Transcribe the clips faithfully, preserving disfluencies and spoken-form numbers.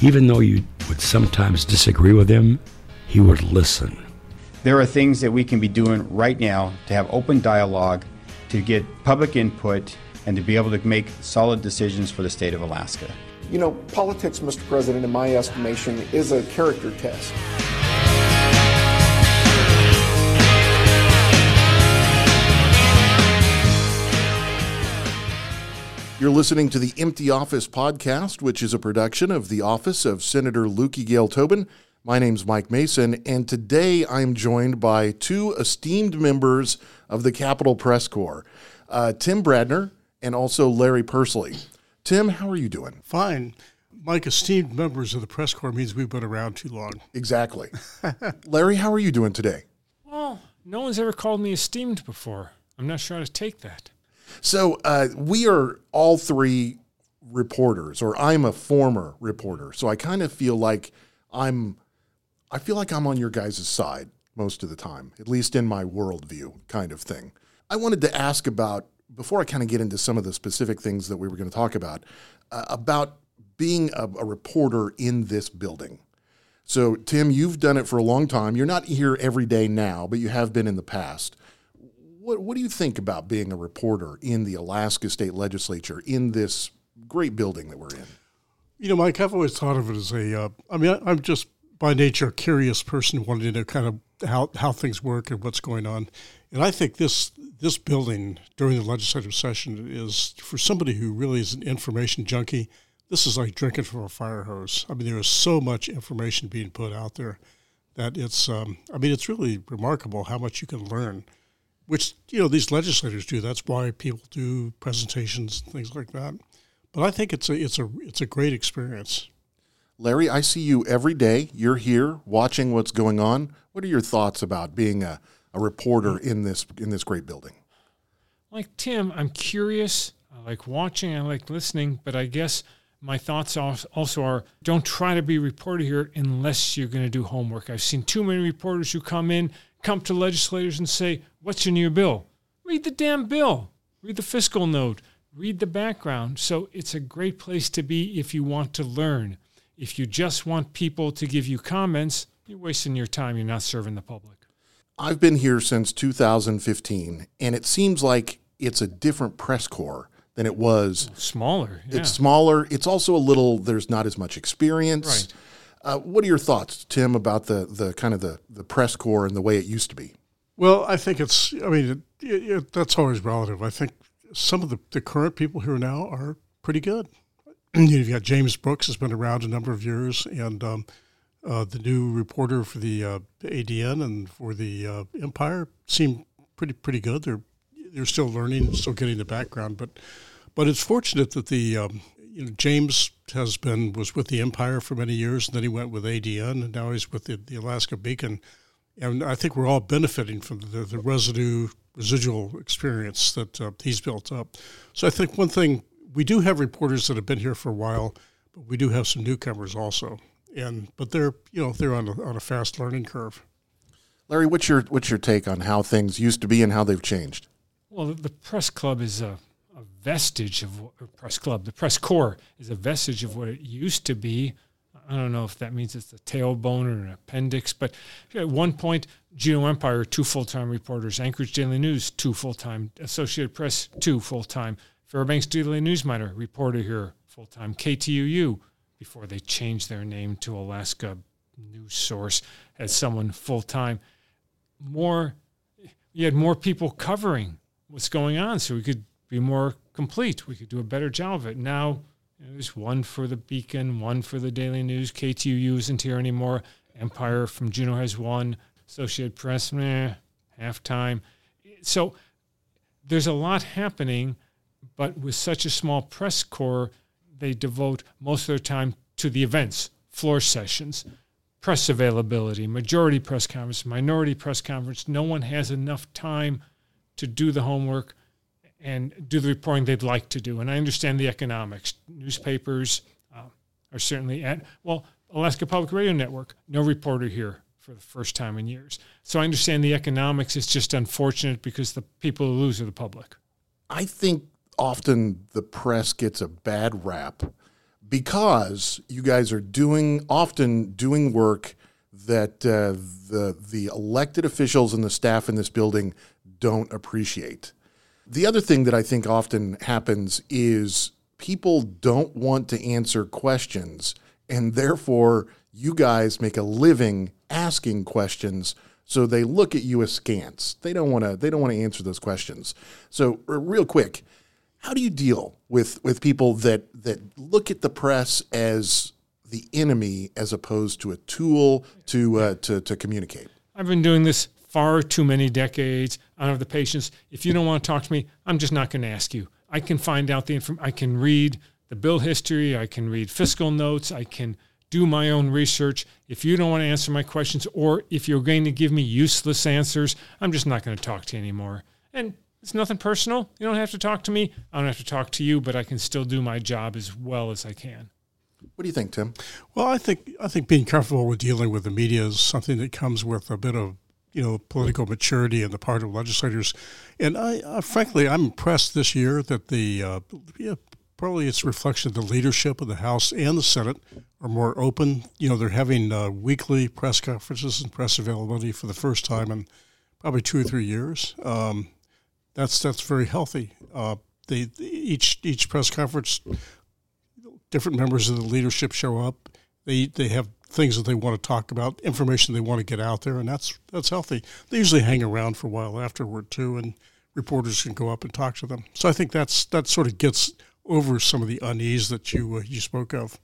even though you would sometimes disagree with him, he would listen. There are things that we can be doing right now to have open dialogue, to get public input, and to be able to make solid decisions for the state of Alaska. You know, politics, Mister President, in my estimation, is a character test. You're listening to the Empty Office Podcast, which is a production of the Office of Senator Löki Gail Tobin. My name's Mike Mason, and today I'm joined by two esteemed members of the Capitol Press Corps, uh, Tim Bradner and also Larry Persily. Tim, how are you doing? Fine. Mike, esteemed members of the Press Corps means we've been around too long. Exactly. Larry, how are you doing today? Well, no one's ever called me esteemed before. I'm not sure how to take that. So uh, we are all three reporters, or I'm a former reporter. So I kind of feel like I'm, I feel like I'm on your guys' side most of the time, at least in my worldview kind of thing. I wanted to ask about, before I kind of get into some of the specific things that we were going to talk about, uh, about being a, a reporter in this building. So Tim, you've done it for a long time. You're not here every day now, but you have been in the past. What, what do you think about being a reporter in the Alaska State Legislature in this great building that we're in? You know, Mike, I've always thought of it as a, uh, I mean, I, I'm just by nature a curious person wanting to know kind of how, how things work and what's going on. And I think this this building during the legislative session is, for somebody who really is an information junkie, this is like drinking from a fire hose. I mean, there is so much information being put out there that it's, um, I mean, it's really remarkable how much you can learn, which, you know, these legislators do. That's why people do presentations and things like that. But I think it's a it's a it's a great experience. Larry, I see you every day. You're here watching what's going on. What are your thoughts about being a, a reporter in this in this great building? Like Tim, I'm curious. I like watching. I like listening. But I guess my thoughts also are, don't try to be a reporter here unless you're going to do homework. I've seen too many reporters who come in, come to legislators and say, what's your new bill? Read the damn bill. Read the fiscal note. Read the background. So it's a great place to be if you want to learn. If you just want people to give you comments, you're wasting your time. You're not serving the public. I've been here since two thousand fifteen, and it seems like it's a different press corps than it was. Smaller. Yeah. It's smaller. It's also a little, there's not as much experience. Right. Uh, what are your thoughts, Tim, about the, the kind of the, the press corps and the way it used to be? Well, I think it's, I mean, it, it, it, that's always relative. I think some of the, the current people here now are pretty good. You've got James Brooks, has been around a number of years, and um, uh, the new reporter for the uh, A D N and for the uh, Empire seem pretty pretty good. They're they're still learning, still getting the background, but but it's fortunate that the um, you know James has been was with the Empire for many years, and then he went with A D N, and now he's with the, the Alaska Beacon, and I think we're all benefiting from the, the residue. residual experience that uh, he's built up. So I think one thing, we do have reporters that have been here for a while, but we do have some newcomers also. And but they're you know they're on a, on a fast learning curve. Larry, what's your what's your take on how things used to be and how they've changed? Well, the press club is a, a vestige of what, press club. The press corps is a vestige of what it used to be. I don't know if that means it's a tailbone or an appendix, but at one point, Juneau Empire, two full-time reporters, Anchorage Daily News, two full-time, Associated Press, two full-time, Fairbanks Daily News Miner, reporter here, full-time, K T U U, before they changed their name to Alaska News Source, had someone full-time. More, you had more people covering what's going on, so we could be more complete. We could do a better job of it. Now, there's one for the Beacon, one for the Daily News. K T U U isn't here anymore. Empire from Juneau has one. Associated Press, meh, halftime. So there's a lot happening, but with such a small press corps, they devote most of their time to the events, floor sessions, press availability, majority press conference, minority press conference. No one has enough time to do the homework and do the reporting they'd like to do. And I understand the economics. Newspapers uh, are certainly at, well, Alaska Public Radio Network, no reporter here for the first time in years. So I understand the economics. It's just unfortunate because the people who lose are the public. I think often the press gets a bad rap because you guys are doing often doing work that uh, the the elected officials and the staff in this building don't appreciate. The other thing that I think often happens is people don't want to answer questions, and therefore you guys make a living asking questions, so they look at you askance. They don't want to they don't want to answer those questions. So real quick, how do you deal with with people that that look at the press as the enemy as opposed to a tool to uh, to to communicate? I've been doing this far too many decades. I don't have the patience. If you don't want to talk to me, I'm just not going to ask you. I can find out the information. I can read the bill history. I can read fiscal notes. I can do my own research. If you don't want to answer my questions, or if you're going to give me useless answers, I'm just not going to talk to you anymore. And it's nothing personal. You don't have to talk to me. I don't have to talk to you, but I can still do my job as well as I can. What do you think, Tim? Well, I think I think being comfortable with dealing with the media is something that comes with a bit of, you know, political maturity on the part of legislators. And I, I frankly, I'm impressed this year that the, uh, yeah, probably it's a reflection of the leadership of the House and the Senate are more open. You know, they're having uh, weekly press conferences and press availability for the first time in probably two or three years. Um, that's that's very healthy. Uh, they each each press conference, different members of the leadership show up. They they have things that they want to talk about, information they want to get out there, and that's that's healthy. They usually hang around for a while afterward, too, and reporters can go up and talk to them. So I think that's that sort of gets over some of the unease that you uh, you spoke of.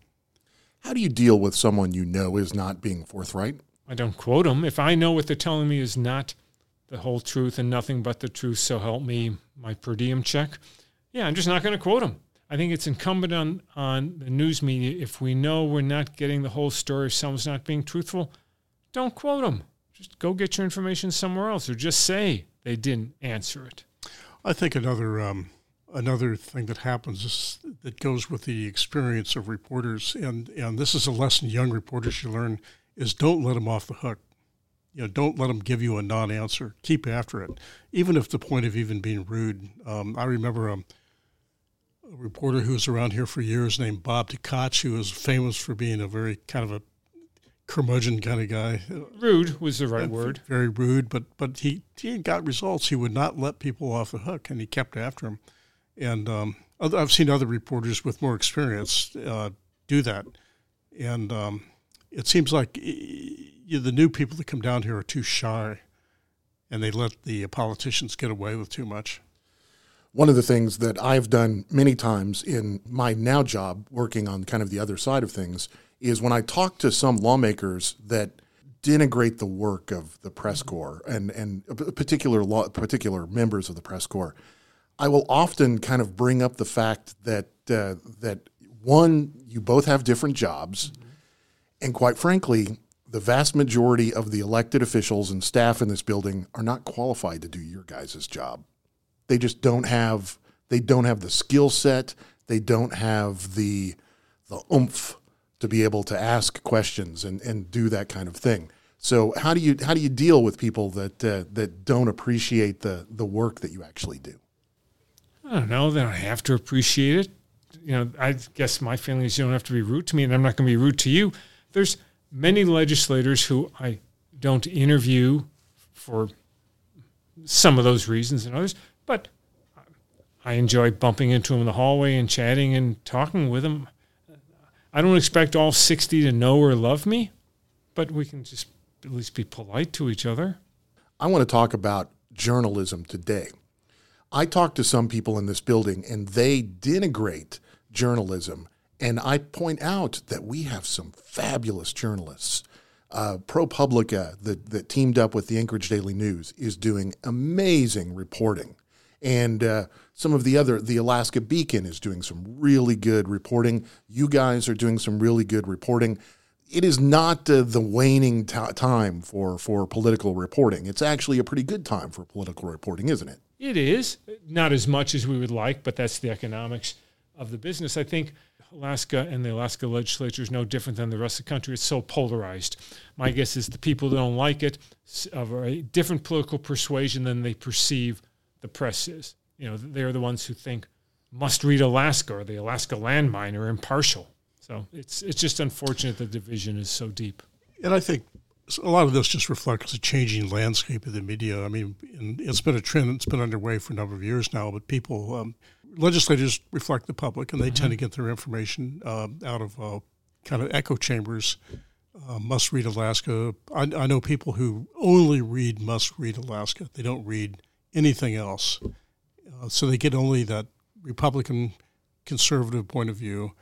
How do you deal with someone you know is not being forthright? I don't quote them. If I know what they're telling me is not the whole truth and nothing but the truth, so help me, my per diem check, yeah, I'm just not going to quote them. I think it's incumbent on, on the news media, if we know we're not getting the whole story, if someone's not being truthful, don't quote them. Just go get your information somewhere else, or just say they didn't answer it. I think another um, another thing that happens is that goes with the experience of reporters, and, and this is a lesson young reporters should learn, is don't let them off the hook. You know, don't let them give you a non-answer. Keep after it, even if the point of even being rude. Um, I remember... Um, A reporter who was around here for years named Bob Tkach, who was famous for being a very kind of a curmudgeon kind of guy. Rude was the right uh, word. Very rude, but but he, he got results. He would not let people off the hook, and he kept after him. And um, other, I've seen other reporters with more experience uh, do that. And um, it seems like you know, the new people that come down here are too shy, and they let the politicians get away with too much. One of the things that I've done many times in my now job, working on kind of the other side of things, is when I talk to some lawmakers that denigrate the work of the press corps and, and particular law, particular members of the press corps, I will often kind of bring up the fact that, uh, that one, you both have different jobs, mm-hmm. and quite frankly, the vast majority of the elected officials and staff in this building are not qualified to do your guys' job. They just don't have they don't have the skill set. They don't have the the oomph to be able to ask questions and, and do that kind of thing. So how do you how do you deal with people that uh, that don't appreciate the the work that you actually do? I don't know. They don't have to appreciate it. You know, I guess my feeling is you don't have to be rude to me, and I'm not going to be rude to you. There's many legislators who I don't interview for some of those reasons and others. But I enjoy bumping into him in the hallway and chatting and talking with him. I don't expect all sixty to know or love me, but we can just at least be polite to each other. I want to talk about journalism today. I talk to some people in this building, and they denigrate journalism. And I point out that we have some fabulous journalists. Uh, ProPublica, that, that teamed up with the Anchorage Daily News, is doing amazing reporting. And uh, some of the other, the Alaska Beacon is doing some really good reporting. You guys are doing some really good reporting. It is not uh, the waning t- time for, for political reporting. It's actually a pretty good time for political reporting, isn't it? It is. Not as much as we would like, but that's the economics of the business. I think Alaska and the Alaska legislature is no different than the rest of the country. It's so polarized. My guess is the people that don't like it of a different political persuasion than they perceive the press is. You know, they're the ones who think Must Read Alaska or the Alaska Landmine are impartial. So it's it's just unfortunate the division is so deep. And I think a lot of this just reflects the changing landscape of the media. I mean, it's been a trend that's been underway for a number of years now, but people, um, legislators reflect the public, and they mm-hmm. tend to get their information uh, out of uh, kind of echo chambers. Uh, Must Read Alaska. I, I know people who only read Must Read Alaska. They don't read anything else. Uh, so they get only that Republican conservative point of view.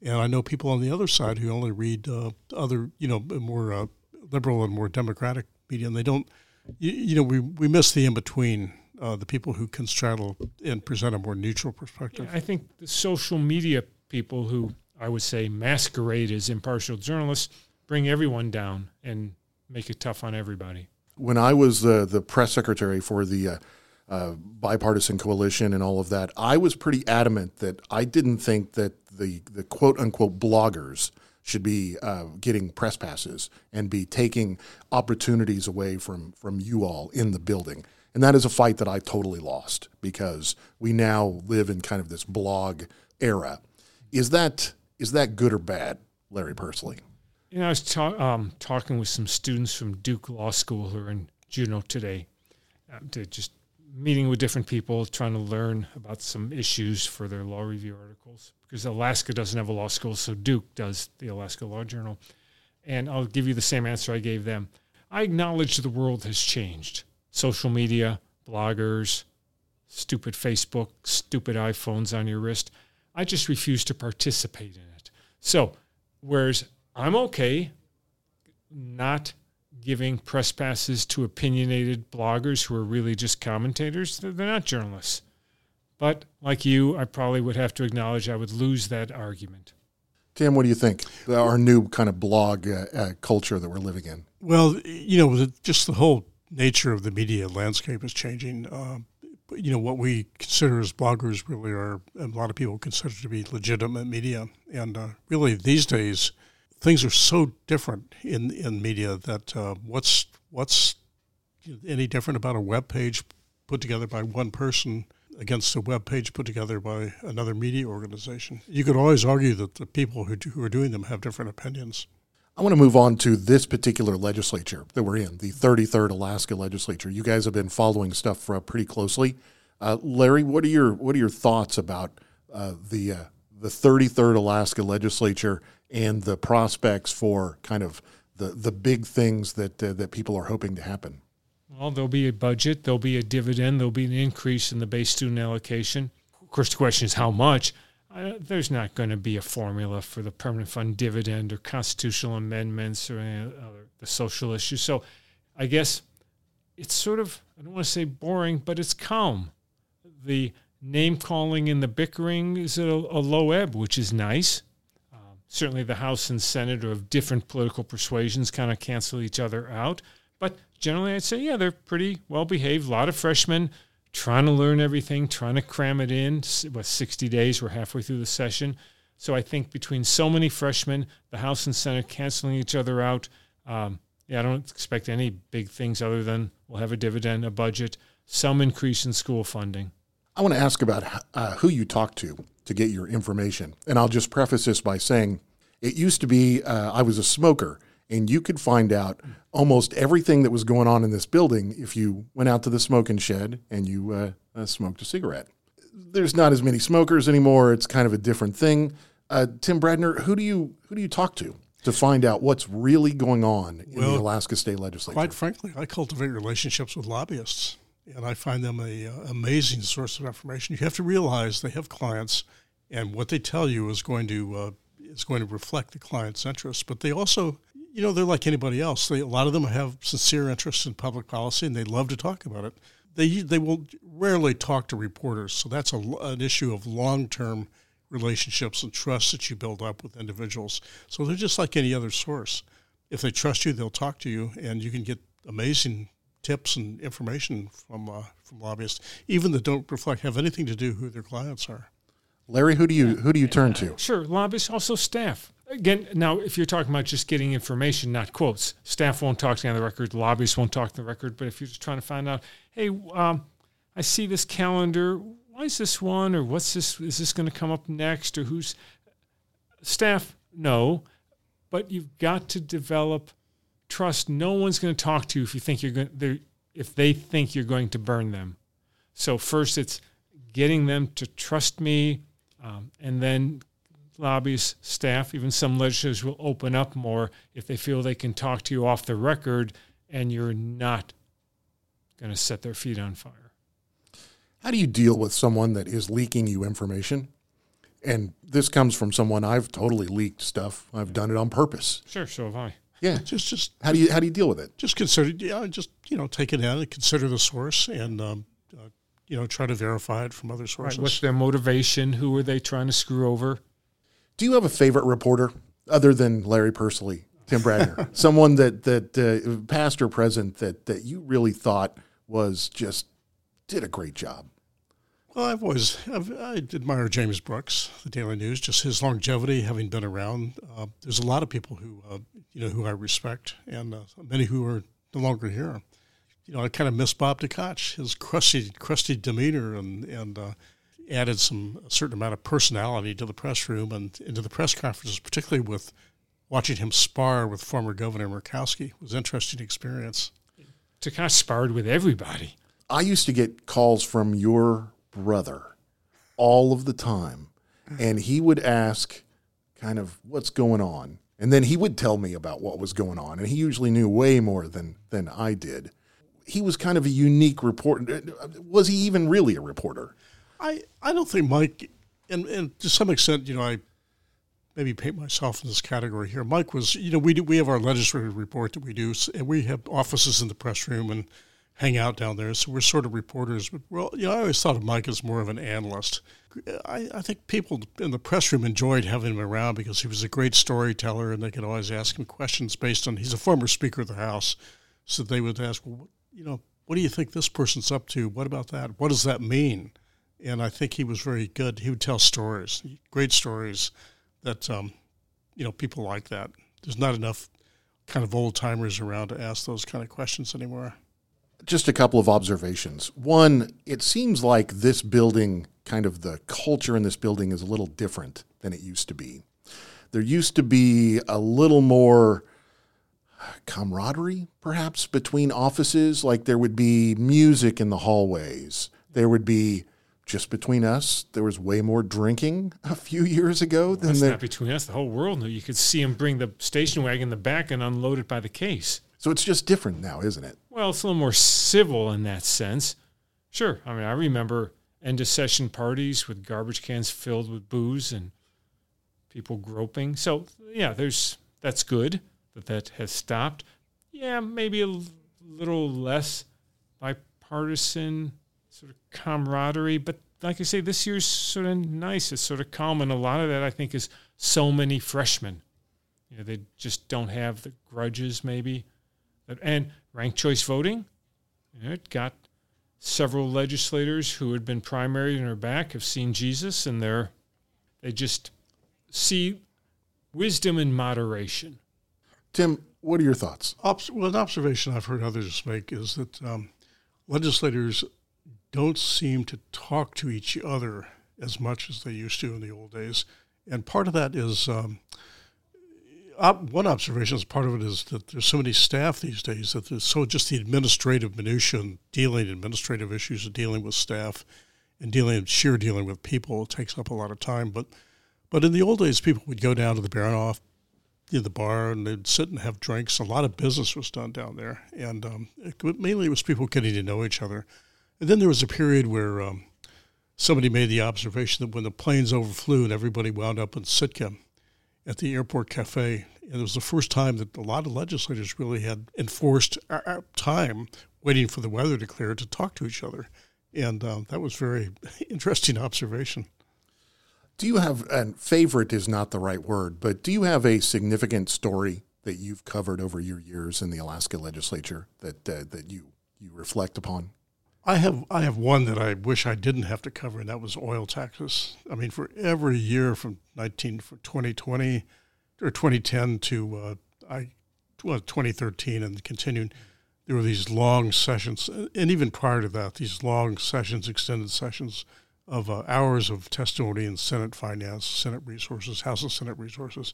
And I know people on the other side who only read uh, other, you know, more uh, liberal and more democratic media. And they don't, you, you know, we, we miss the in-between, uh, the people who can straddle and present a more neutral perspective. Yeah, I think the social media people who I would say masquerade as impartial journalists bring everyone down and make it tough on everybody. When I was uh, the press secretary for the uh, uh, bipartisan coalition and all of that, I was pretty adamant that I didn't think that the, the quote-unquote bloggers should be uh, getting press passes and be taking opportunities away from, from you all in the building. And that is a fight that I totally lost because we now live in kind of this blog era. Is that is that good or bad, Larry Persily? You know, I was ta- um, talking with some students from Duke Law School who are in Juneau today. Um, they're just meeting with different people, trying to learn about some issues for their law review articles, because Alaska doesn't have a law school, so Duke does the Alaska Law Journal. And I'll give you the same answer I gave them. I acknowledge the world has changed. Social media, bloggers, stupid Facebook, stupid iPhones on your wrist. I just refuse to participate in it. So, whereas I'm okay not giving press passes to opinionated bloggers who are really just commentators. They're not journalists. But like you, I probably would have to acknowledge I would lose that argument. Tim, what do you think? Our new kind of blog uh, uh, culture that we're living in. Well, you know, just the whole nature of the media landscape is changing. Um, you know, what we consider as bloggers really are, a lot of people consider to be legitimate media. And uh, really these days, things are so different in, in media that uh, what's what's any different about a web page put together by one person against a web page put together by another media organization? You could always argue that the people who do, who are doing them have different opinions. I want to move on to this particular legislature that we're in, the thirty-third Alaska Legislature. You guys have been following stuff uh, pretty closely. Uh, Larry, what are your what are your thoughts about uh, the uh, the thirty-third Alaska Legislature and the prospects for kind of the, the big things that uh, that people are hoping to happen? Well, there'll be a budget, there'll be a dividend, there'll be an increase in the base student allocation. Of course, the question is how much. Uh, there's not going to be a formula for the permanent fund dividend or constitutional amendments or any other the social issues. So I guess it's sort of, I don't want to say boring, but it's calm. The name-calling and the bickering is at a, a low ebb, which is nice. Certainly the House and Senate are of different political persuasions, kind of cancel each other out. But generally I'd say, yeah, they're pretty well-behaved. A lot of freshmen trying to learn everything, trying to cram it in. About sixty days, we're halfway through the session. So I think between so many freshmen, the House and Senate canceling each other out, um, yeah, I don't expect any big things other than we'll have a dividend, a budget, some increase in school funding. I want to ask about uh, who you talk to to get your information. And I'll just preface this by saying it used to be uh, I was a smoker, and you could find out almost everything that was going on in this building if you went out to the smoking shed and you uh, uh, smoked a cigarette. There's not as many smokers anymore. It's kind of a different thing. Uh, Tim Bradner, who do you who do you talk to to find out what's really going on in well, the Alaska State Legislature? Quite frankly, I cultivate relationships with lobbyists. And I find them an uh, amazing source of information. You have to realize they have clients, and what they tell you is going to uh, is going to reflect the client's interests. But they also, you know, they're like anybody else. They, a lot of them have sincere interests in public policy, and they love to talk about it. They they will rarely talk to reporters, so that's a, an issue of long-term relationships and trust that you build up with individuals. So they're just like any other source. If they trust you, they'll talk to you, and you can get amazing tips and information from uh, from lobbyists, even that don't reflect have anything to do who their clients are. Larry, who do you who do you turn to? Uh, sure, lobbyists, also staff. Again, now if you're talking about just getting information, not quotes, staff won't talk to you on the record, lobbyists won't talk to the record. But if you're just trying to find out, hey, um, I see this calendar. Why is this one? Or what's this? Is this going to come up next? Or who's staff? No, but you've got to develop trust. No one's going to talk to you if you think you're going if they think you're going to burn them. So first, it's getting them to trust me, um, and then lobbyists, staff, even some legislators will open up more if they feel they can talk to you off the record, and you're not going to set their feet on fire. How do you deal with someone that is leaking you information? And this comes from someone I've totally leaked stuff. I've done it on purpose. Sure, so have I. Yeah, just just how do you how do you deal with it? Just consider, yeah, just you know, take it out, consider the source, and um, uh, you know, try to verify it from other sources. Right. What's their motivation? Who are they trying to screw over? Do you have a favorite reporter other than Larry Persily, Tim Bradner, someone that that uh, past or present that that you really thought was just did a great job? Well, I've always I've, I admire James Brooks, the Daily News, just his longevity, having been around. Uh, there's a lot of people who uh, you know who I respect, and uh, many who are no longer here. You know, I kind of miss Bob Tkach, his crusty, crusty demeanor, and and uh, added some a certain amount of personality to the press room and into the press conferences, particularly with watching him spar with former Governor Murkowski. It was an interesting experience. Tkach sparred with everybody. I used to get calls from your brother all of the time, and he would ask kind of what's going on, and then he would tell me about what was going on, and he usually knew way more than than I did. He was kind of a unique reporter. Was he even really a reporter? I, I don't think Mike, and, and to some extent, you know, I maybe paint myself in this category here. Mike was, you know, we do, we have our legislative report that we do, and we have offices in the press room and hang out down there, so we're sort of reporters. But, well, you know, I always thought of Mike as more of an analyst. I, I think people in the press room enjoyed having him around because he was a great storyteller, and they could always ask him questions based on, he's a former Speaker of the House, so they would ask, well, you know, what do you think this person's up to? What about that? What does that mean? And I think he was very good. He would tell stories, great stories that, um, you know, people like that. There's not enough kind of old-timers around to ask those kind of questions anymore. Just a couple of observations. One, it seems like this building, kind of the culture in this building is a little different than it used to be. There used to be a little more camaraderie, perhaps, between offices. Like there would be music in the hallways. There would be, just between us, there was way more drinking a few years ago. Well, than that's there. Not between us. The whole world knew. You could see them bring the station wagon in the back and unload it by the case. So it's just different now, isn't it? Well, it's a little more civil in that sense. Sure. I mean, I remember end-of-session parties with garbage cans filled with booze and people groping. So, yeah, there's that's good that that has stopped. Yeah, maybe a little less bipartisan sort of camaraderie. But like I say, this year's sort of nice. It's sort of calm, and a lot of that, I think, is so many freshmen. You know, they just don't have the grudges maybe. And ranked choice voting, you know, it got several legislators who had been primary and are back, have seen Jesus, and they're, they just see wisdom in moderation. Tim, what are your thoughts? Obs- well, an observation I've heard others make is that um, legislators don't seem to talk to each other as much as they used to in the old days. And part of that is... Um, One observation as part of it is that there's so many staff these days that there's so just the administrative minutiae and dealing administrative issues and dealing with staff and dealing sheer dealing with people takes up a lot of time. But but in the old days, people would go down to the Baranoff, you know, the bar, and they'd sit and have drinks. A lot of business was done down there, and um, it, mainly it was people getting to know each other. And then there was a period where um, somebody made the observation that when the planes overflew and everybody wound up in Sitka at the airport cafe, and it was the first time that a lot of legislators really had enforced our, our time waiting for the weather to clear to talk to each other. And um, that was very interesting observation. Do you have, and favorite is not the right word, but do you have a significant story that you've covered over your years in the Alaska legislature that uh, that you, you reflect upon? I have I have one that I wish I didn't have to cover, and that was oil taxes. I mean, for every year from nineteen for twenty twenty or twenty ten to uh, I well, twenty thirteen and continuing, there were these long sessions, and even prior to that, these long sessions, extended sessions of uh, hours of testimony in Senate Finance, Senate Resources, House of Senate Resources,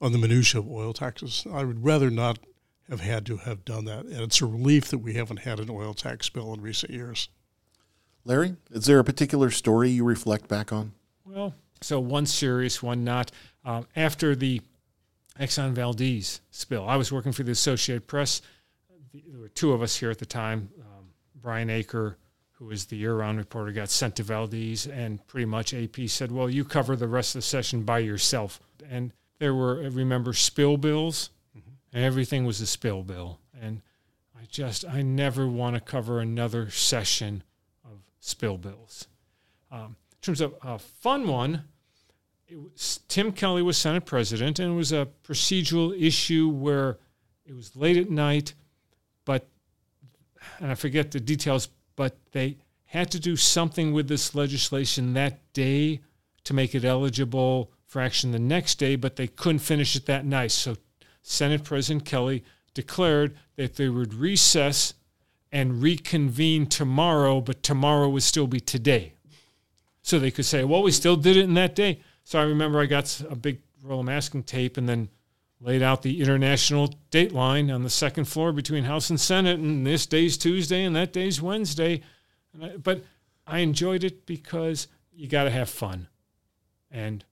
on the minutiae of oil taxes. I would rather not have had to have done that, and it's a relief that we haven't had an oil tax bill in recent years. Larry, is there a particular story you reflect back on? Well, so one serious, one not. Um, after the Exxon Valdez spill, I was working for the Associated Press. There were two of us here at the time. Um, Brian Aker, who was the year-round reporter, got sent to Valdez, and pretty much A P said, well, you cover the rest of the session by yourself. And there were, I remember, spill bills, mm-hmm. and everything was a spill bill. And I just, I never want to cover another session of spill bills. Um, in terms of a fun one, it was, Tim Kelly was Senate president, and it was a procedural issue where it was late at night, but, and I forget the details, but they had to do something with this legislation that day to make it eligible for action the next day, but they couldn't finish it that night. So Senate President Kelly declared that they would recess and reconvene tomorrow, but tomorrow would still be today. So they could say, well, we still did it in that day. So I remember I got a big roll of masking tape and then laid out the international date line on the second floor between House and Senate, and this day's Tuesday and that day's Wednesday. And I, but I enjoyed it because you got to have fun. And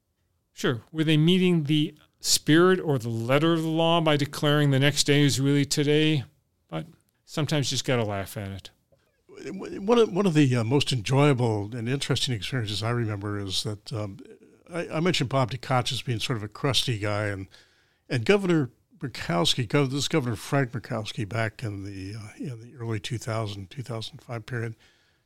sure, were they meeting the spirit or the letter of the law by declaring the next day is really today? But sometimes you just got to laugh at it. One of, one of the uh, most enjoyable and interesting experiences I remember is that um, I, I mentioned Bob Tkach as being sort of a crusty guy, and And Governor Murkowski, this is Governor Frank Murkowski back in the uh, in the early two thousand, two thousand five period,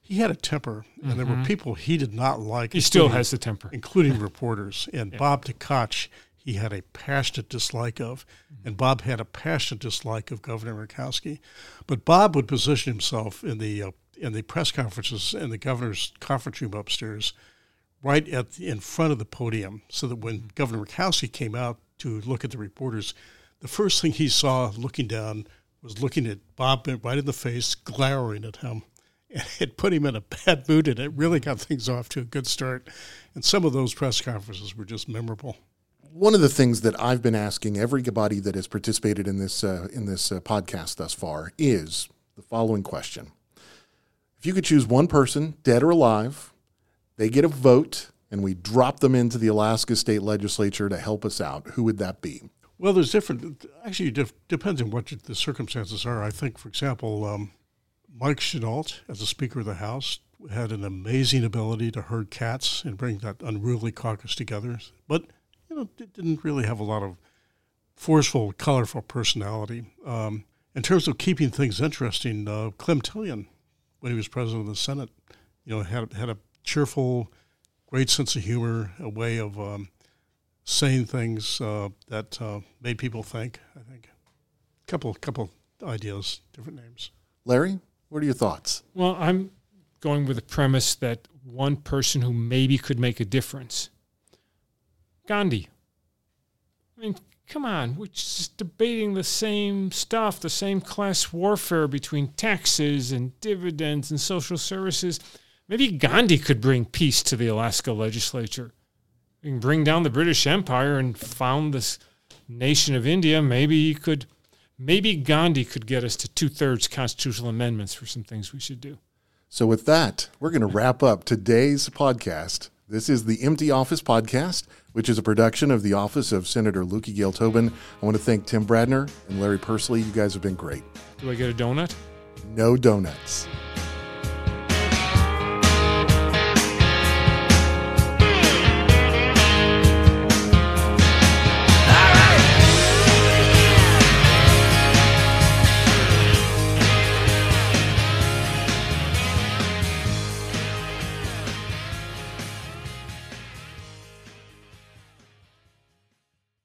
he had a temper, mm-hmm. and there were people he did not like. He still has the temper. Including reporters. And yeah. Bob Tkach, he had a passionate dislike of, mm-hmm. and Bob had a passionate dislike of Governor Murkowski. But Bob would position himself in the, uh, in the press conferences in the governor's conference room upstairs right at the, in front of the podium, so that when mm-hmm. Governor Murkowski came out to look at the reporters, the first thing he saw looking down was looking at Bob right in the face, glowering at him. And it put him in a bad mood, and it really got things off to a good start. And some of those press conferences were just memorable. One of the things that I've been asking everybody that has participated in this uh, in this uh, podcast thus far is the following question. If you could choose one person, dead or alive, they get a vote, and we drop them into the Alaska State Legislature to help us out, who would that be? Well, there's different, actually, it depends on what the circumstances are. I think, for example, um, Mike Chenault, as a Speaker of the House, had an amazing ability to herd cats and bring that unruly caucus together. But, you know, it didn't really have a lot of forceful, colorful personality. Um, in terms of keeping things interesting, uh, Clem Tillian, when he was President of the Senate, you know, had had a cheerful, great sense of humor, a way of um, saying things uh, that uh, made people think, I think. Couple, couple ideas, different names. Larry, what are your thoughts? Well, I'm going with the premise that one person who maybe could make a difference. Gandhi. I mean, come on, we're just debating the same stuff, the same class warfare between taxes and dividends and social services. Maybe Gandhi could bring peace to the Alaska legislature. He can bring down the British Empire and found this nation of India. Maybe he could, maybe Gandhi could get us to two-thirds constitutional amendments for some things we should do. So with that, we're going to wrap up today's podcast. This is the Empty Office Podcast, which is a production of the office of Senator Löki Gail Tobin. I want to thank Tim Bradner and Larry Persily. You guys have been great. Do I get a donut? No donuts.